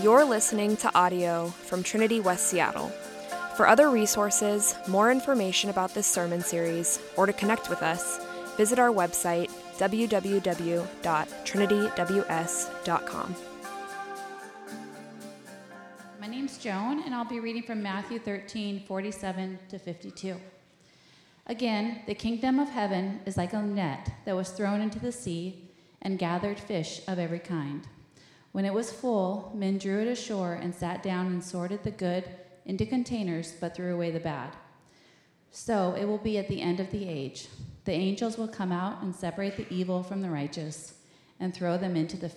You're listening to audio from Trinity West Seattle. For other resources, more information about this sermon series, or to connect with us, visit our website, www.trinityws.com. My name's Joan, and I'll be reading from Matthew 13:47-52. Again, the kingdom of heaven is like a net that was thrown into the sea and gathered fish of every kind. When it was full, men drew it ashore and sat down and sorted the good into containers, but threw away the bad. So it will be at the end of the age. The angels will come out and separate the evil from the righteous and throw them into the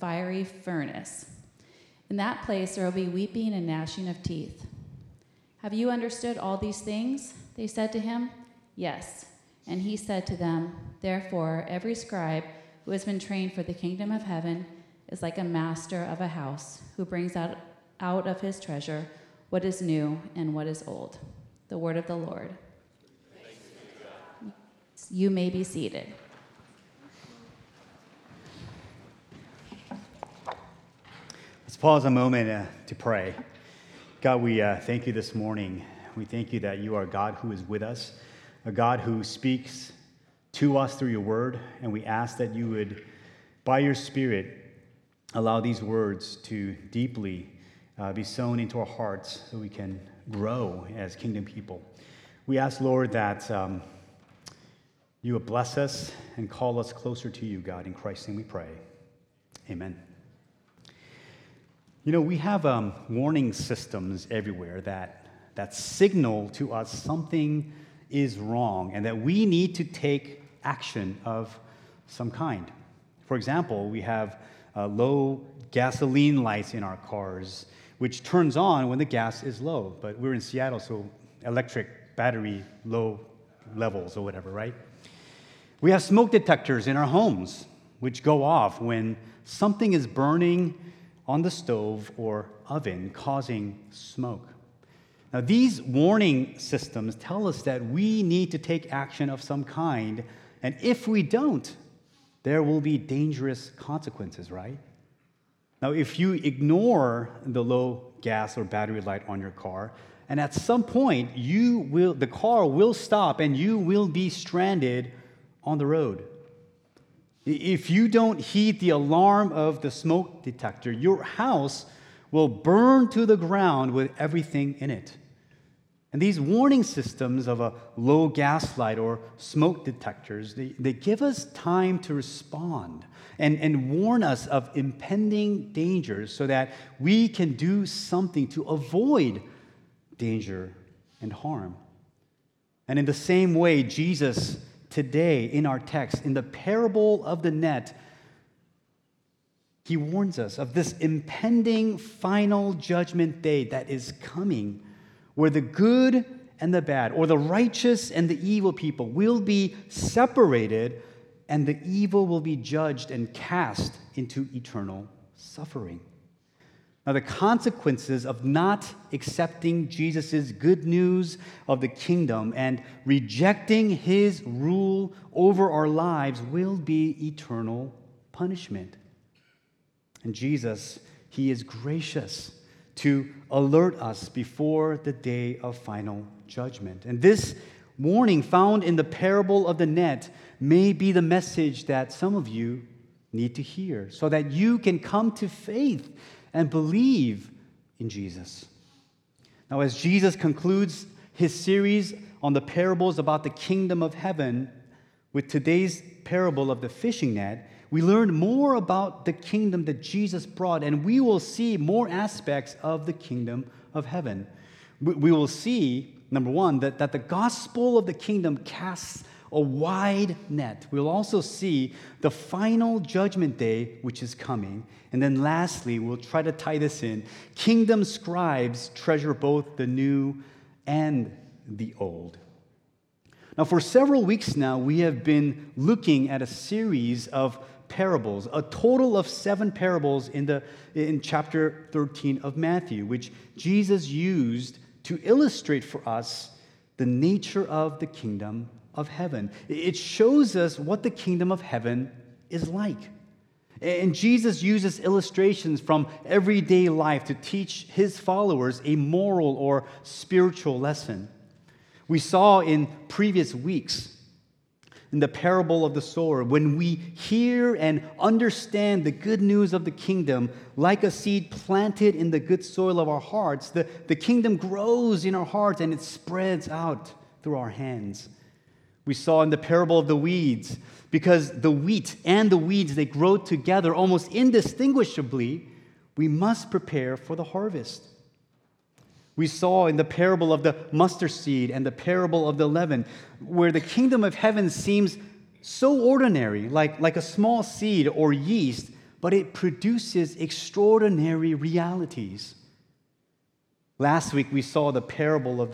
fiery furnace. In that place there will be weeping and gnashing of teeth. Have you understood all these things? They said to him, yes. And he said to them, therefore, every scribe who has been trained for the kingdom of heaven is like a master of a house who brings out of his treasure what is new and what is old. The word of the Lord. Thanks be to God. You may be seated. Let's pause a moment to pray. God, we thank you this morning. We thank you that you are a God who is with us, a God who speaks to us through your word, and we ask that you would, by your Spirit, allow these words to deeply be sown into our hearts so we can grow as kingdom people. We ask, Lord, that you would bless us and call us closer to you, God. In Christ's name we pray. Amen. You know, we have warning systems everywhere that signal to us something is wrong and that we need to take action of some kind. For example, we have low gasoline lights in our cars, which turns on when the gas is low. But we're in Seattle, so electric battery low levels or whatever, right? We have smoke detectors in our homes, which go off when something is burning on the stove or oven, causing smoke. Now, these warning systems tell us that we need to take action of some kind, and if we don't, there will be dangerous consequences, right? Now, if you ignore the low gas or battery light on your car, and at some point the car will stop and you will be stranded on the road. If you don't heed the alarm of the smoke detector, your house will burn to the ground with everything in it. And these warning systems of a low gas light or smoke detectors, they give us time to respond and warn us of impending dangers so that we can do something to avoid danger and harm. And in the same way, Jesus today in our text, in the parable of the net, he warns us of this impending final judgment day that is coming, where the good and the bad, or the righteous and the evil people, will be separated, and the evil will be judged and cast into eternal suffering. Now, the consequences of not accepting Jesus' good news of the kingdom and rejecting his rule over our lives will be eternal punishment. And Jesus, he is gracious to alert us before the day of final judgment. And this warning found in the parable of the net may be the message that some of you need to hear so that you can come to faith and believe in Jesus. Now, as Jesus concludes his series on the parables about the kingdom of heaven with today's parable of the fishing net, we learn more about the kingdom that Jesus brought, and we will see more aspects of the kingdom of heaven. We will see, number one, that the gospel of the kingdom casts a wide net. We'll also see the final judgment day, which is coming. And then lastly, we'll try to tie this in. Kingdom scribes treasure both the new and the old. Now, for several weeks now, we have been looking at a series of parables, a total of 7 parables in chapter 13 of Matthew, which Jesus used to illustrate for us the nature of the kingdom of heaven. It shows us what the kingdom of heaven is like. And Jesus uses illustrations from everyday life to teach his followers a moral or spiritual lesson. We saw in previous weeks, in the parable of the sower, when we hear and understand the good news of the kingdom, like a seed planted in the good soil of our hearts, the kingdom grows in our hearts and it spreads out through our hands. We saw in the parable of the weeds, because the wheat and the weeds, they grow together almost indistinguishably, we must prepare for the harvest. We saw in the parable of the mustard seed and the parable of the leaven, where the kingdom of heaven seems so ordinary, like a small seed or yeast, but it produces extraordinary realities. Last week, we saw the parable of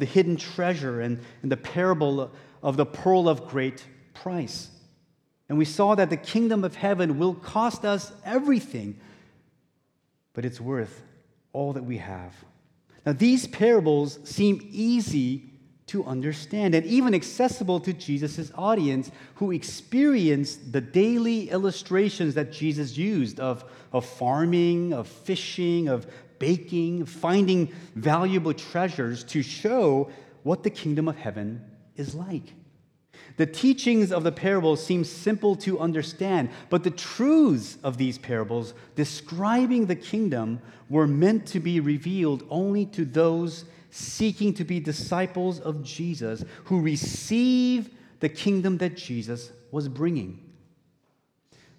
the hidden treasure and the parable of the pearl of great price. And we saw that the kingdom of heaven will cost us everything, but it's worth all that we have. Now, these parables seem easy to understand and even accessible to Jesus' audience, who experienced the daily illustrations that Jesus used of farming, of fishing, of baking, finding valuable treasures to show what the kingdom of heaven is like. The teachings of the parables seem simple to understand, but the truths of these parables describing the kingdom were meant to be revealed only to those seeking to be disciples of Jesus, who receive the kingdom that Jesus was bringing.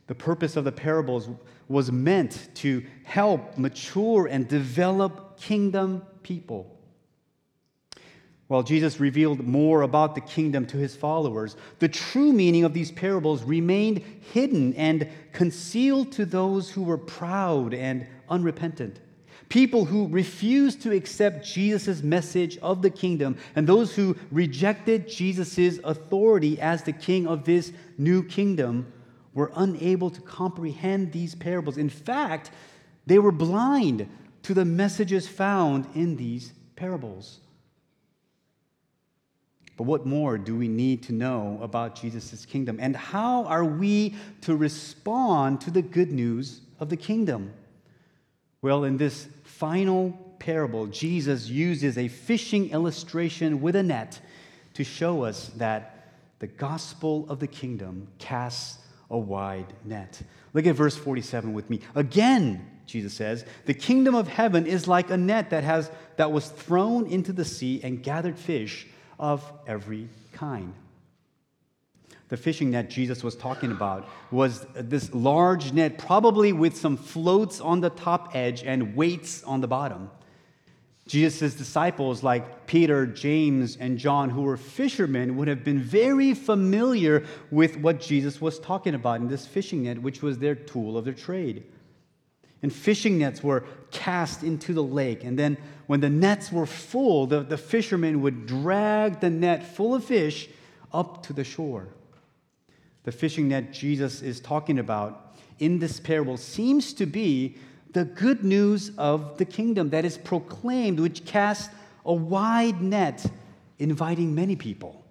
The purpose of the parables was meant to help mature and develop kingdom people. While Jesus revealed more about the kingdom to his followers, the true meaning of these parables remained hidden and concealed to those who were proud and unrepentant, people who refused to accept Jesus' message of the kingdom, and those who rejected Jesus' authority as the king of this new kingdom were unable to comprehend these parables. In fact, they were blind to the messages found in these parables. But what more do we need to know about Jesus' kingdom? And how are we to respond to the good news of the kingdom? Well, in this final parable, Jesus uses a fishing illustration with a net to show us that the gospel of the kingdom casts a wide net. Look at verse 47 with me. Again, Jesus says, the kingdom of heaven is like a net that was thrown into the sea and gathered fish of every kind. The fishing net Jesus was talking about was this large net, probably with some floats on the top edge and weights on the bottom. Jesus' disciples like Peter, James, and John, who were fishermen, would have been very familiar with what Jesus was talking about in this fishing net, which was their tool of their trade. And fishing nets were cast into the lake. And then when the nets were full, the fishermen would drag the net full of fish up to the shore. The fishing net Jesus is talking about in this parable seems to be the good news of the kingdom that is proclaimed, which casts a wide net, inviting many people.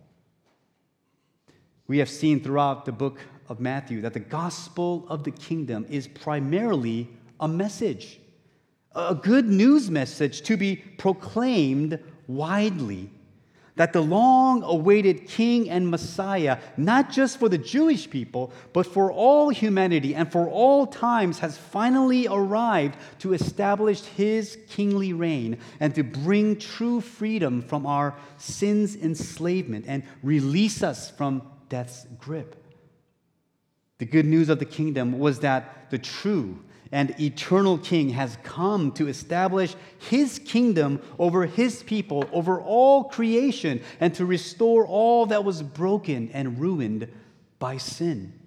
We have seen throughout the book of Matthew that the gospel of the kingdom is primarily a message, a good news message to be proclaimed widely, that the long-awaited King and Messiah, not just for the Jewish people, but for all humanity and for all times, has finally arrived to establish his kingly reign and to bring true freedom from our sin's enslavement and release us from death's grip. The good news of the kingdom was that the true and eternal King has come to establish his kingdom over his people, over all creation, and to restore all that was broken and ruined by sin.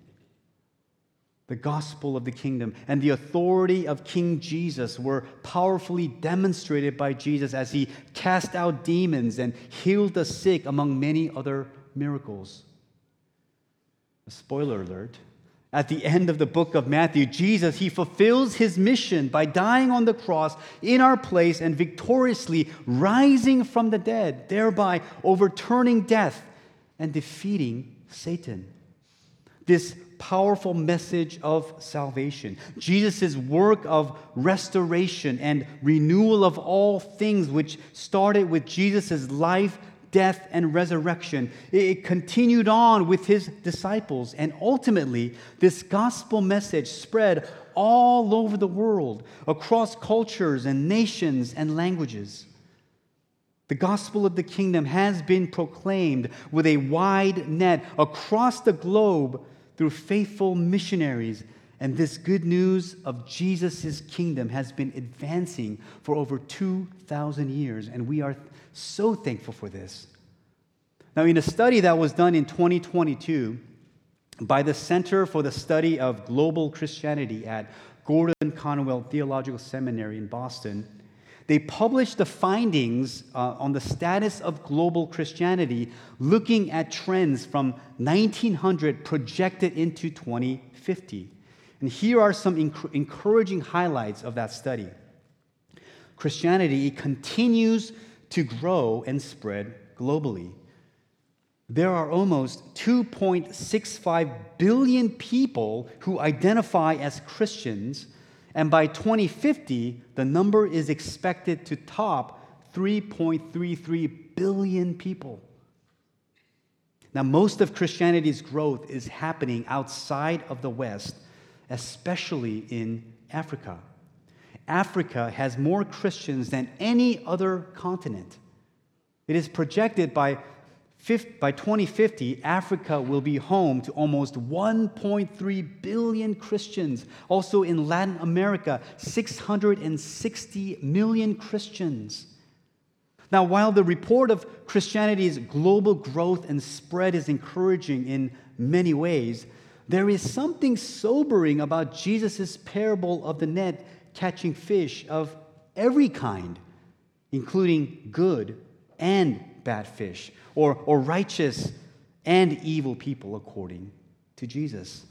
The gospel of the kingdom and the authority of King Jesus were powerfully demonstrated by Jesus as he cast out demons and healed the sick, among many other miracles. A spoiler alert. At the end of the book of Matthew, Jesus, he fulfills his mission by dying on the cross in our place and victoriously rising from the dead, thereby overturning death and defeating Satan. This powerful message of salvation. Jesus' work of restoration and renewal of all things, which started with Jesus' life, death, and resurrection. It continued on with his disciples, and ultimately, this gospel message spread all over the world, across cultures and nations and languages. The gospel of the kingdom has been proclaimed with a wide net across the globe through faithful missionaries, and this good news of Jesus' kingdom has been advancing for over 2,000 years, and we are so thankful for this. Now, in a study that was done in 2022 by the Center for the Study of Global Christianity at Gordon-Conwell Theological Seminary in Boston, they published the findings on the status of global Christianity, looking at trends from 1900 projected into 2050. And here are some encouraging highlights of that study. Christianity continues to grow and spread globally. There are almost 2.65 billion people who identify as Christians, and by 2050, the number is expected to top 3.33 billion people. Now, most of Christianity's growth is happening outside of the West, especially in Africa. Africa has more Christians than any other continent. It is projected by 2050, Africa will be home to almost 1.3 billion Christians. Also in Latin America, 660 million Christians. Now, while the report of Christianity's global growth and spread is encouraging in many ways, there is something sobering about Jesus' parable of the net catching fish of every kind, including good and bad fish, or righteous and evil people, according to Jesus.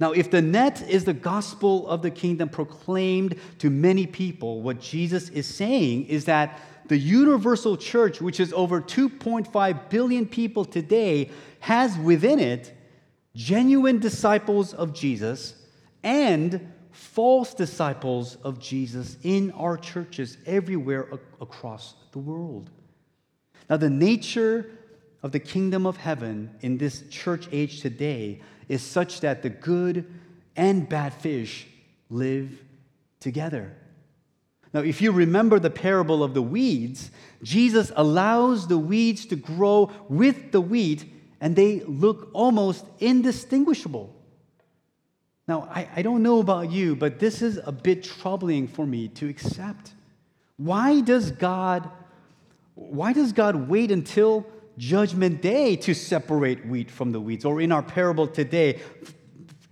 Now, if the net is the gospel of the kingdom proclaimed to many people, what Jesus is saying is that the universal church, which is over 2.5 billion people today, has within it genuine disciples of Jesus and false disciples of Jesus in our churches everywhere across the world. Now, the nature of the kingdom of heaven in this church age today is such that the good and bad fish live together. Now, if you remember the parable of the weeds, Jesus allows the weeds to grow with the wheat, and they look almost indistinguishable. Now, I don't know about you, but this is a bit troubling for me to accept. Why does God wait until Judgment Day to separate wheat from the weeds? Or in our parable today,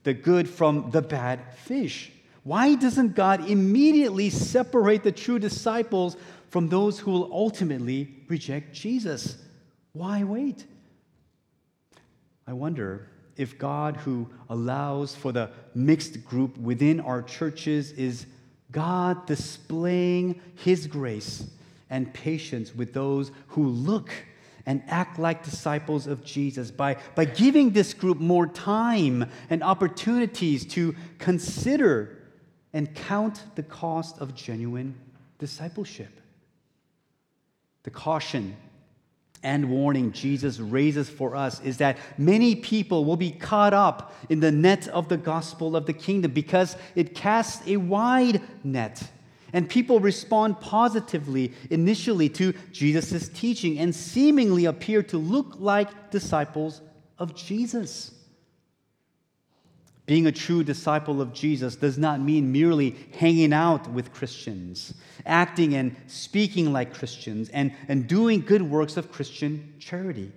the good from the bad fish. Why doesn't God immediately separate the true disciples from those who will ultimately reject Jesus? Why wait? I wonder if God, who allows for the mixed group within our churches, is God displaying his grace and patience with those who look and act like disciples of Jesus by giving this group more time and opportunities to consider and count the cost of genuine discipleship. The caution and warning Jesus raises for us is that many people will be caught up in the net of the gospel of the kingdom because it casts a wide net. And people respond positively initially to Jesus' teaching and seemingly appear to look like disciples of Jesus. Being a true disciple of Jesus does not mean merely hanging out with Christians, acting and speaking like Christians, and doing good works of Christian charity.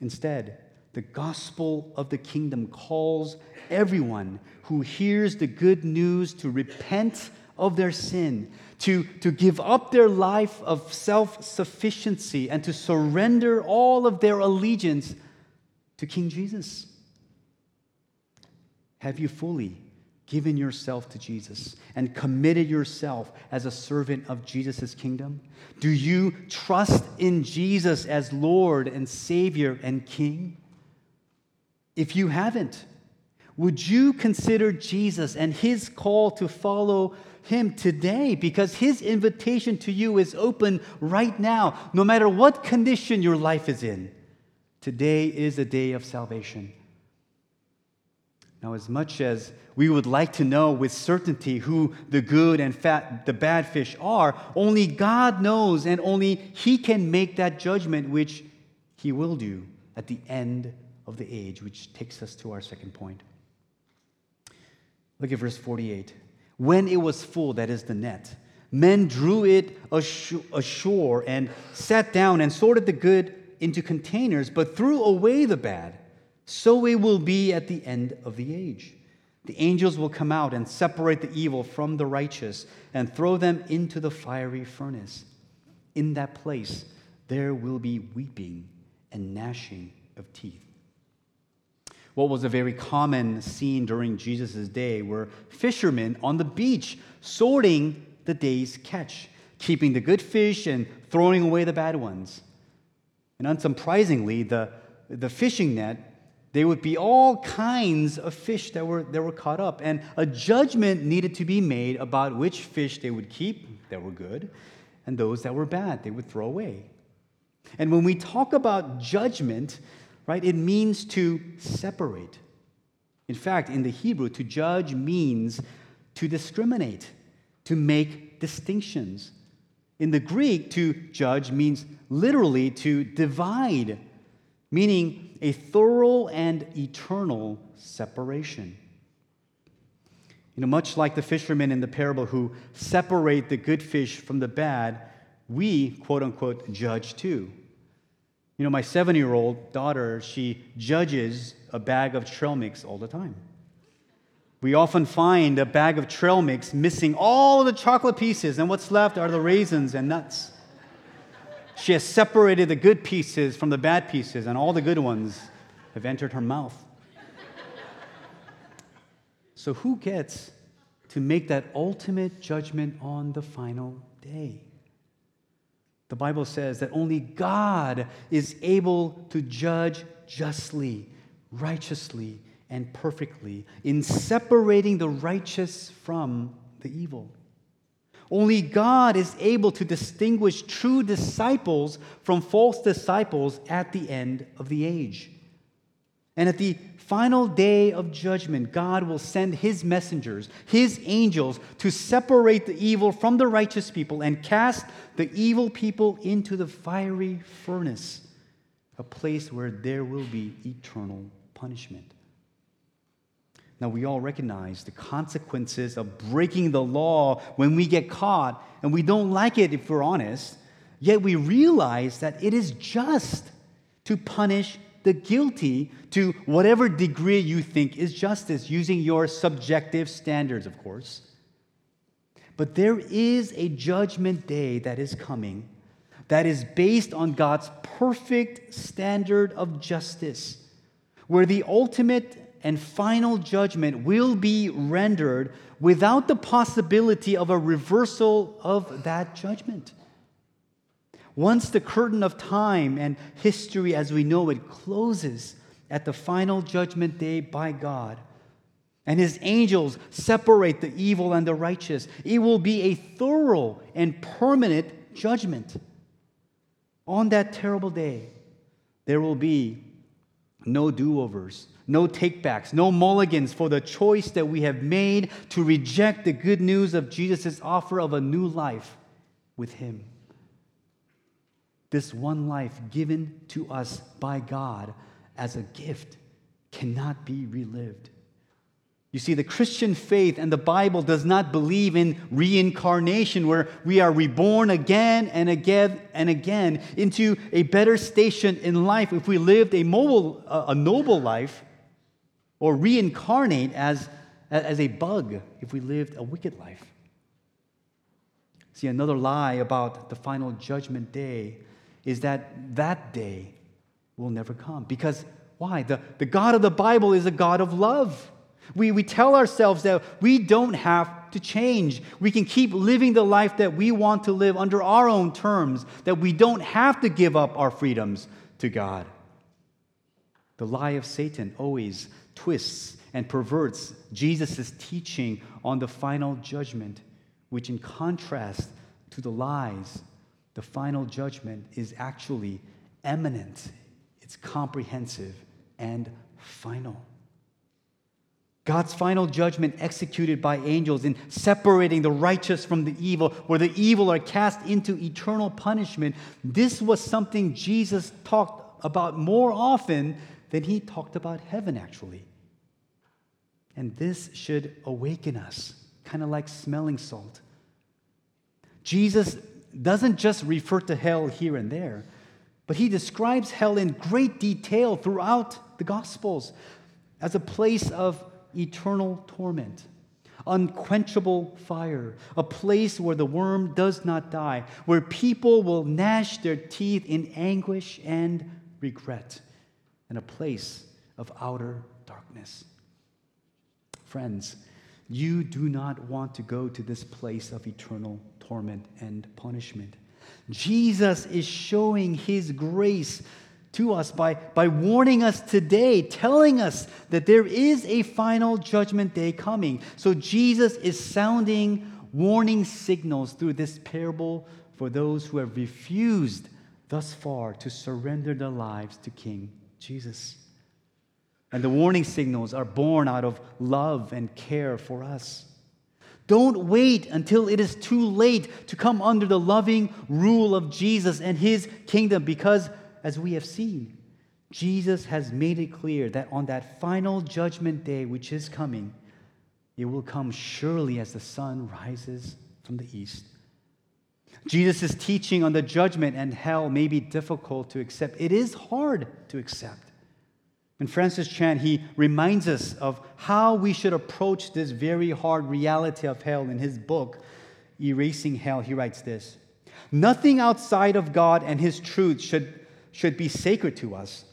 Instead, the gospel of the kingdom calls everyone who hears the good news to repent of their sin, to give up their life of self-sufficiency, and to surrender all of their allegiance to King Jesus. Have you fully given yourself to Jesus and committed yourself as a servant of Jesus' kingdom? Do you trust in Jesus as Lord and Savior and King? if you haven't? Would you consider Jesus and his call to follow him today? Because his invitation to you is open right now, no matter what condition your life is in. Today is a day of salvation. Now, as much as we would like to know with certainty who the good and the bad fish are, only God knows, and only He can make that judgment, which He will do at the end of the age, which takes us to our second point. Look at verse 48. When it was full, that is the net, men drew it ashore and sat down and sorted the good into containers, but threw away the bad. So it will be at the end of the age. The angels will come out and separate the evil from the righteous and throw them into the fiery furnace. In that place, there will be weeping and gnashing of teeth. What was a very common scene during Jesus' day were fishermen on the beach sorting the day's catch, keeping the good fish and throwing away the bad ones. And unsurprisingly, the fishing net, there would be all kinds of fish that were caught up, and a judgment needed to be made about which fish they would keep that were good, and those that were bad they would throw away. And when we talk about judgment, right, it means to separate. In fact, in the Hebrew, to judge means to discriminate, to make distinctions. In the Greek, to judge means literally to divide, meaning a thorough and eternal separation. You know, much like the fishermen in the parable who separate the good fish from the bad, we, quote unquote, judge too. You know, my 7-year-old daughter, she judges a bag of trail mix all the time. We often find a bag of trail mix missing all of the chocolate pieces, and what's left are the raisins and nuts. She has separated the good pieces from the bad pieces, and all the good ones have entered her mouth. So who gets to make that ultimate judgment on the final day? The Bible says that only God is able to judge justly, righteously, and perfectly in separating the righteous from the evil. Only God is able to distinguish true disciples from false disciples at the end of the age. And at the final day of judgment, God will send His messengers, His angels, to separate the evil from the righteous people and cast the evil people into the fiery furnace, a place where there will be eternal punishment. Now, we all recognize the consequences of breaking the law when we get caught, and we don't like it if we're honest, yet we realize that it is just to punish the guilty to whatever degree you think is justice, using your subjective standards, of course. But there is a judgment day that is coming that is based on God's perfect standard of justice, where the ultimate and final judgment will be rendered without the possibility of a reversal of that judgment. Once the curtain of time and history as we know it closes at the final judgment day by God, and His angels separate the evil and the righteous, it will be a thorough and permanent judgment. On that terrible day, there will be no do-overs, no take-backs, no mulligans for the choice that we have made to reject the good news of Jesus' offer of a new life with Him. This one life given to us by God as a gift cannot be relived. You see, the Christian faith and the Bible does not believe in reincarnation, where we are reborn again and again and again into a better station in life if we lived a noble life, or reincarnate as a bug if we lived a wicked life. See, another lie about the final judgment day is that day will never come. Because why? The God of the Bible is a God of love. We tell ourselves that we don't have to change. We can keep living the life that we want to live under our own terms, that we don't have to give up our freedoms to God. The lie of Satan always twists and perverts Jesus' teaching on the final judgment, which in contrast to the lies, the final judgment is actually imminent. It's comprehensive and final. God's final judgment executed by angels in separating the righteous from the evil, where the evil are cast into eternal punishment. This was something Jesus talked about more often than he talked about heaven, actually. And this should awaken us, kind of like smelling salt. Jesus doesn't just refer to hell here and there, but he describes hell in great detail throughout the Gospels as a place of eternal torment, unquenchable fire, a place where the worm does not die, where people will gnash their teeth in anguish and regret, and a place of outer darkness. Friends, you do not want to go to this place of eternal torment and punishment. Jesus is showing his grace to us by warning us today, telling us that there is a final judgment day coming. So Jesus is sounding warning signals through this parable for those who have refused thus far to surrender their lives to King Jesus. And the warning signals are born out of love and care for us. Don't wait until it is too late to come under the loving rule of Jesus and his kingdom, because as we have seen, Jesus has made it clear that on that final judgment day which is coming, it will come surely as the sun rises from the east. Jesus' teaching on the judgment and hell may be difficult to accept. It is hard to accept. And Francis Chan, he reminds us of how we should approach this very hard reality of hell in his book, Erasing Hell. He writes this: nothing outside of God and his truth should be sacred to us,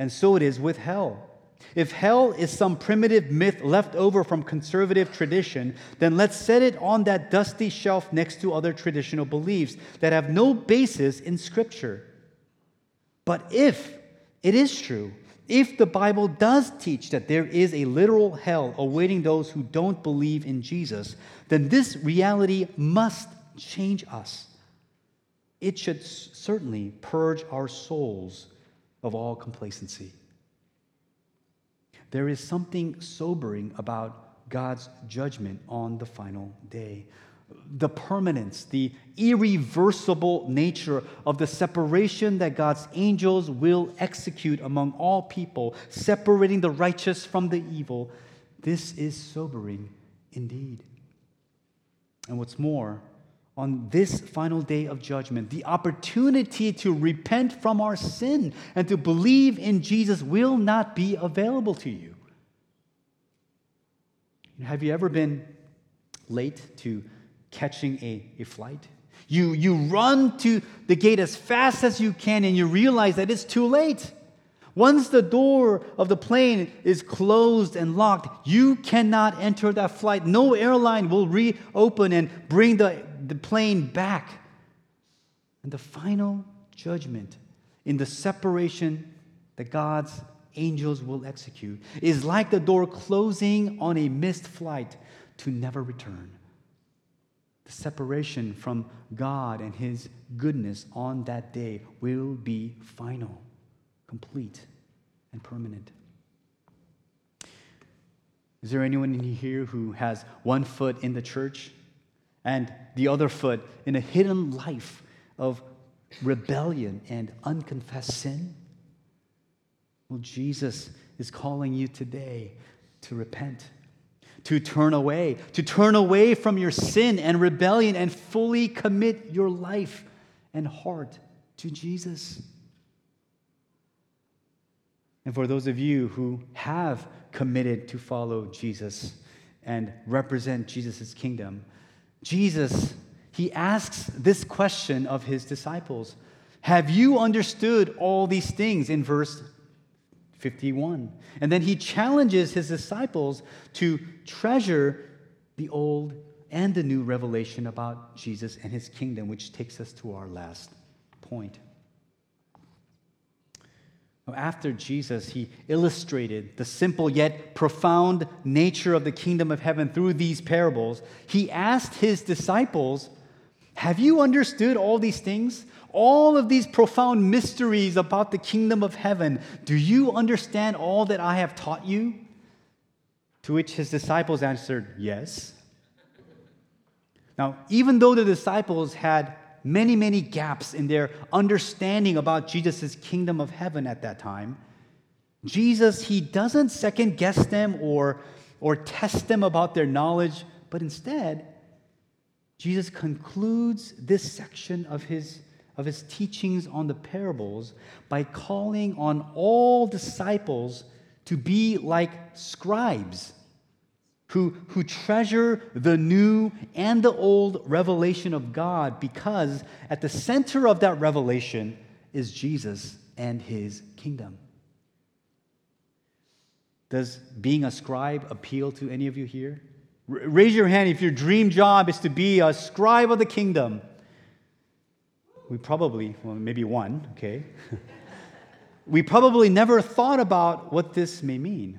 and so it is with hell. If hell is some primitive myth left over from conservative tradition, then let's set it on that dusty shelf next to other traditional beliefs that have no basis in Scripture. But if it is true, if the Bible does teach that there is a literal hell awaiting those who don't believe in Jesus, then this reality must change us. It should certainly purge our souls of all complacency. There is something sobering about God's judgment on the final day. The permanence, the irreversible nature of the separation that God's angels will execute among all people, separating the righteous from the evil, this is sobering indeed. And what's more, on this final day of judgment, the opportunity to repent from our sin and to believe in Jesus will not be available to you. Have you ever been late to catching a flight? You run to the gate as fast as you can and you realize that it's too late. Once the door of the plane is closed and locked, you cannot enter that flight. No airline will reopen and bring the plane back. And the final judgment in the separation that God's angels will execute is like the door closing on a missed flight to never return. The separation from God and his goodness on that day will be final, complete, and permanent. Is there anyone in here who has one foot in the church and the other foot in a hidden life of rebellion and unconfessed sin? Well, Jesus is calling you today to repent, to turn away from your sin and rebellion and fully commit your life and heart to Jesus. And for those of you who have committed to follow Jesus and represent Jesus' kingdom, Jesus, he asks this question of his disciples: have you understood all these things, in verse 51? And then he challenges his disciples to treasure the old and the new revelation about Jesus and his kingdom, which takes us to our last point. After Jesus, he illustrated the simple yet profound nature of the kingdom of heaven through these parables. He asked his disciples, have you understood all these things? All of these profound mysteries about the kingdom of heaven. Do you understand all that I have taught you? To which his disciples answered, yes. Now, even though the disciples had many gaps in their understanding about Jesus' kingdom of heaven at that time, Jesus, he doesn't second-guess them or test them about their knowledge, but instead, Jesus concludes this section of his teachings on the parables by calling on all disciples to be like scribes who treasure the new and the old revelation of God, because at the center of that revelation is Jesus and his kingdom. Does being a scribe appeal to any of you here? Raise your hand if your dream job is to be a scribe of the kingdom. We probably, well, maybe one, okay. We probably never thought about what this may mean.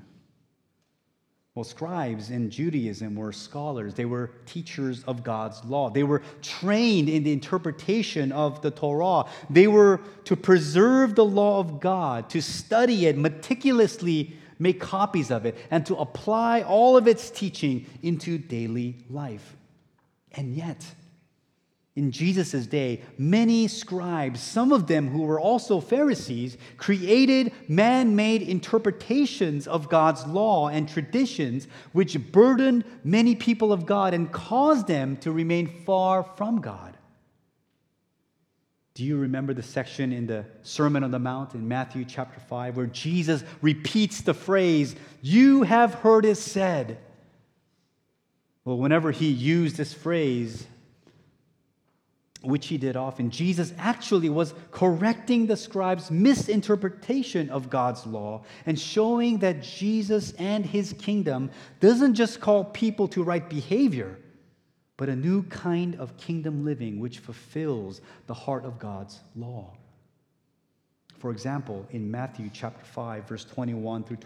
Well, scribes in Judaism were scholars. They were teachers of God's law. They were trained in the interpretation of the Torah. They were to preserve the law of God, to study it meticulously, make copies of it, and to apply all of its teaching into daily life. And yet, in Jesus' day, many scribes, some of them who were also Pharisees, created man-made interpretations of God's law and traditions, which burdened many people of God and caused them to remain far from God. Do you remember the section in the Sermon on the Mount in Matthew chapter 5, where Jesus repeats the phrase, "You have heard it said"? Well, whenever he used this phrase, which he did often, Jesus actually was correcting the scribes' misinterpretation of God's law and showing that Jesus and his kingdom doesn't just call people to right behavior, but a new kind of kingdom living which fulfills the heart of God's law. For example, in Matthew chapter 5, verse 21 through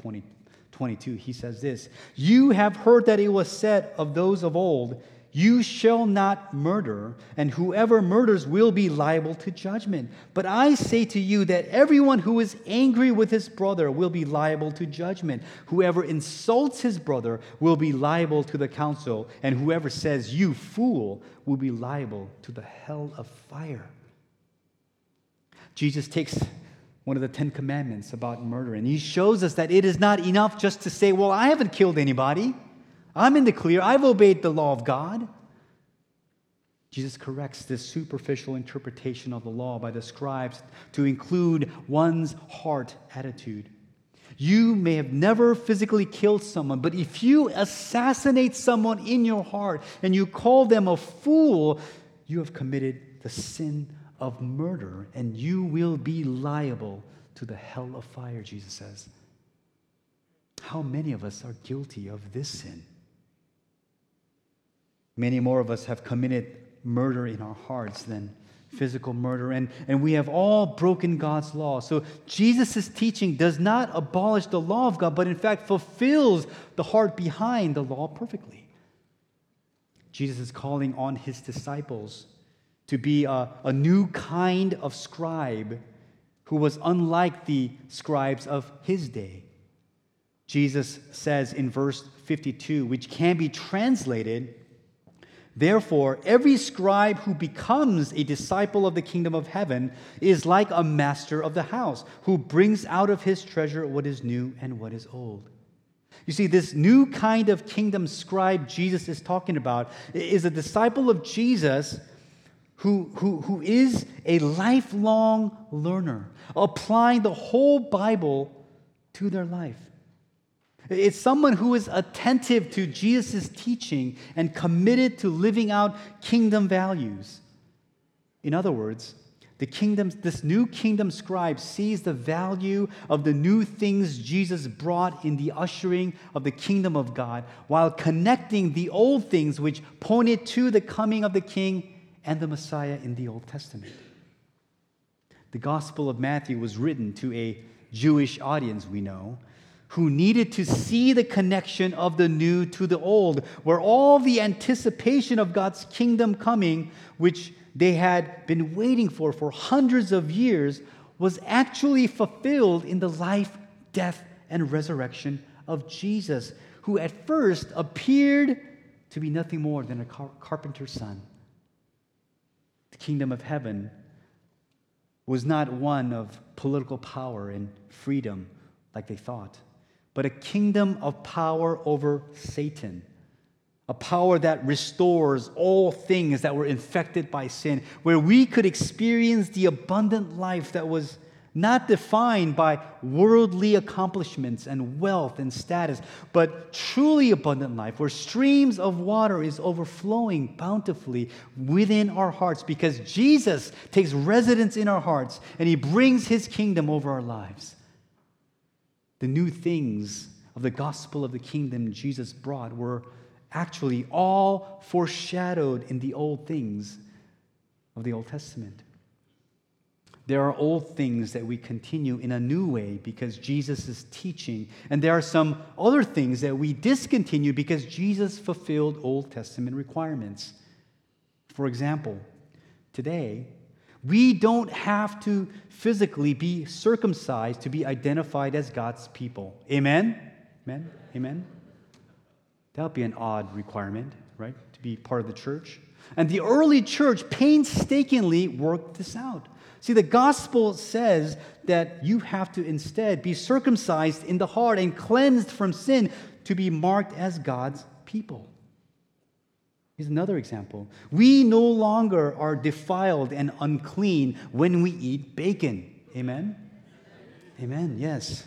22, he says this, "You have heard that it was said of those of old, 'You shall not murder, and whoever murders will be liable to judgment.' But I say to you that everyone who is angry with his brother will be liable to judgment. Whoever insults his brother will be liable to the council, and whoever says, 'You fool,' will be liable to the hell of fire." Jesus takes one of the Ten Commandments about murder, and he shows us that it is not enough just to say, "Well, I haven't killed anybody. I'm in the clear. I've obeyed the law of God." Jesus corrects this superficial interpretation of the law by the scribes to include one's heart attitude. You may have never physically killed someone, but if you assassinate someone in your heart and you call them a fool, you have committed the sin of murder, and you will be liable to the hell of fire, Jesus says. How many of us are guilty of this sin? Many more of us have committed murder in our hearts than physical murder, and we have all broken God's law. So Jesus' teaching does not abolish the law of God, but in fact fulfills the heart behind the law perfectly. Jesus is calling on his disciples to be a new kind of scribe who was unlike the scribes of his day. Jesus says in verse 52, which can be translated, "Therefore, every scribe who becomes a disciple of the kingdom of heaven is like a master of the house who brings out of his treasure what is new and what is old." You see, this new kind of kingdom scribe Jesus is talking about is a disciple of Jesus who is a lifelong learner, applying the whole Bible to their life. It's someone who is attentive to Jesus' teaching and committed to living out kingdom values. In other words, this new kingdom scribe sees the value of the new things Jesus brought in the ushering of the kingdom of God, while connecting the old things which pointed to the coming of the King and the Messiah in the Old Testament. The Gospel of Matthew was written to a Jewish audience we know, who needed to see the connection of the new to the old, where all the anticipation of God's kingdom coming, which they had been waiting for hundreds of years, was actually fulfilled in the life, death, and resurrection of Jesus, who at first appeared to be nothing more than a carpenter's son. The kingdom of heaven was not one of political power and freedom like they thought, but a kingdom of power over Satan, a power that restores all things that were infected by sin, where we could experience the abundant life that was not defined by worldly accomplishments and wealth and status, but truly abundant life, where streams of water is overflowing bountifully within our hearts because Jesus takes residence in our hearts and he brings his kingdom over our lives. The new things of the gospel of the kingdom Jesus brought were actually all foreshadowed in the old things of the Old Testament. There are old things that we continue in a new way because Jesus is teaching, and there are some other things that we discontinue because Jesus fulfilled Old Testament requirements. For example, today, we don't have to physically be circumcised to be identified as God's people. Amen? Amen? Amen? That would be an odd requirement, right, to be part of the church. And the early church painstakingly worked this out. See, the gospel says that you have to instead be circumcised in the heart and cleansed from sin to be marked as God's people. Here's another example. We no longer are defiled and unclean when we eat bacon. Amen? Amen, yes.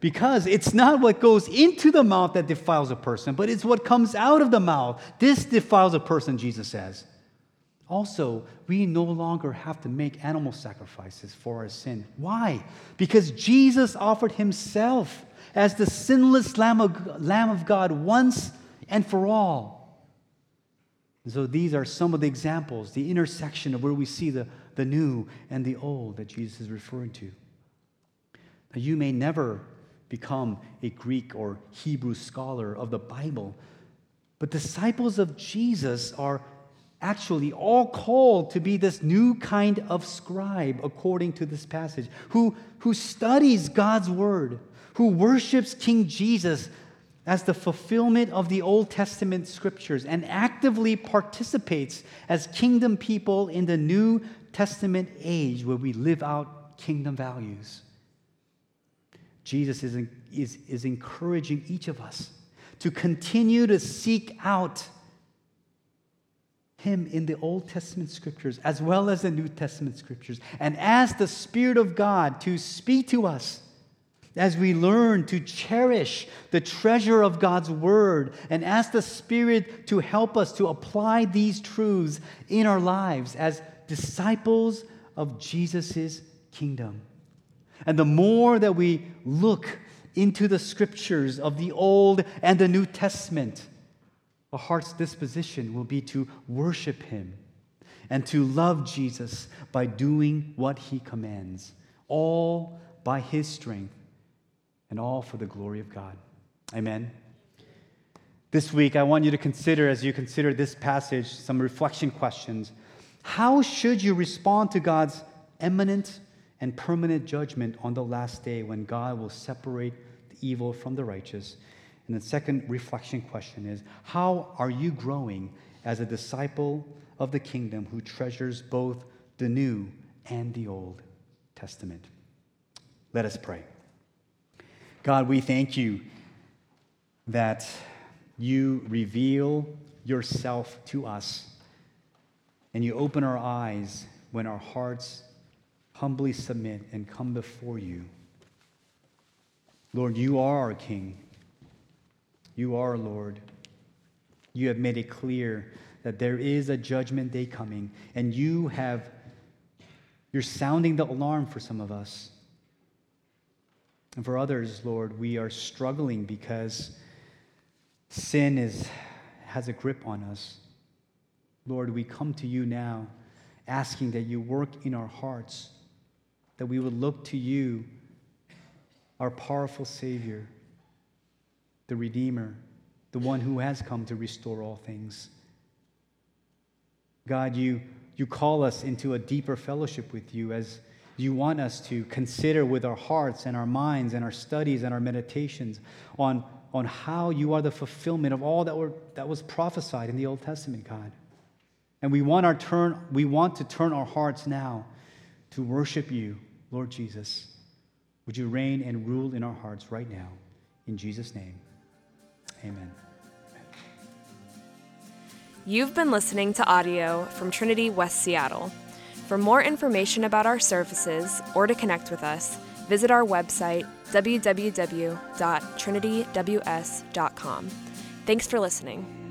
Because it's not what goes into the mouth that defiles a person, but it's what comes out of the mouth. This defiles a person, Jesus says. Also, we no longer have to make animal sacrifices for our sin. Why? Because Jesus offered himself as the sinless Lamb of God once and for all. So these are some of the examples, the intersection of where we see the new and the old that Jesus is referring to. Now, you may never become a Greek or Hebrew scholar of the Bible, but disciples of Jesus are actually all called to be this new kind of scribe, according to this passage, who studies God's word, who worships King Jesus as the fulfillment of the Old Testament scriptures and actively participates as kingdom people in the New Testament age where we live out kingdom values. Jesus is encouraging each of us to continue to seek out him in the Old Testament scriptures as well as the New Testament scriptures and ask the Spirit of God to speak to us as we learn to cherish the treasure of God's word and ask the Spirit to help us to apply these truths in our lives as disciples of Jesus' kingdom. And the more that we look into the scriptures of the Old and the New Testament, our heart's disposition will be to worship him and to love Jesus by doing what he commands, all by his strength, and all for the glory of God. Amen. This week, I want you to consider, as you consider this passage, some reflection questions. How should you respond to God's imminent and permanent judgment on the last day when God will separate the evil from the righteous? And the second reflection question is, how are you growing as a disciple of the kingdom who treasures both the New and the Old Testament? Let us pray. God, we thank you that you reveal yourself to us and you open our eyes when our hearts humbly submit and come before you. Lord, you are our King. You are Lord. You have made it clear that there is a judgment day coming, and you're sounding the alarm for some of us. And for others, Lord, we are struggling because sin has a grip on us. Lord, we come to you now asking that you work in our hearts, that we would look to you our powerful Savior, the Redeemer, the one who has come to restore all things. God, you call us into a deeper fellowship with you as you want us to consider with our hearts and our minds and our studies and our meditations on how you are the fulfillment of all that was prophesied in the Old Testament, God. And we want to turn our hearts now to worship you, Lord Jesus. Would you reign and rule in our hearts right now? In Jesus' name, amen. You've been listening to audio from Trinity West Seattle. For more information about our services or to connect with us, visit our website, www.trinityws.com. Thanks for listening.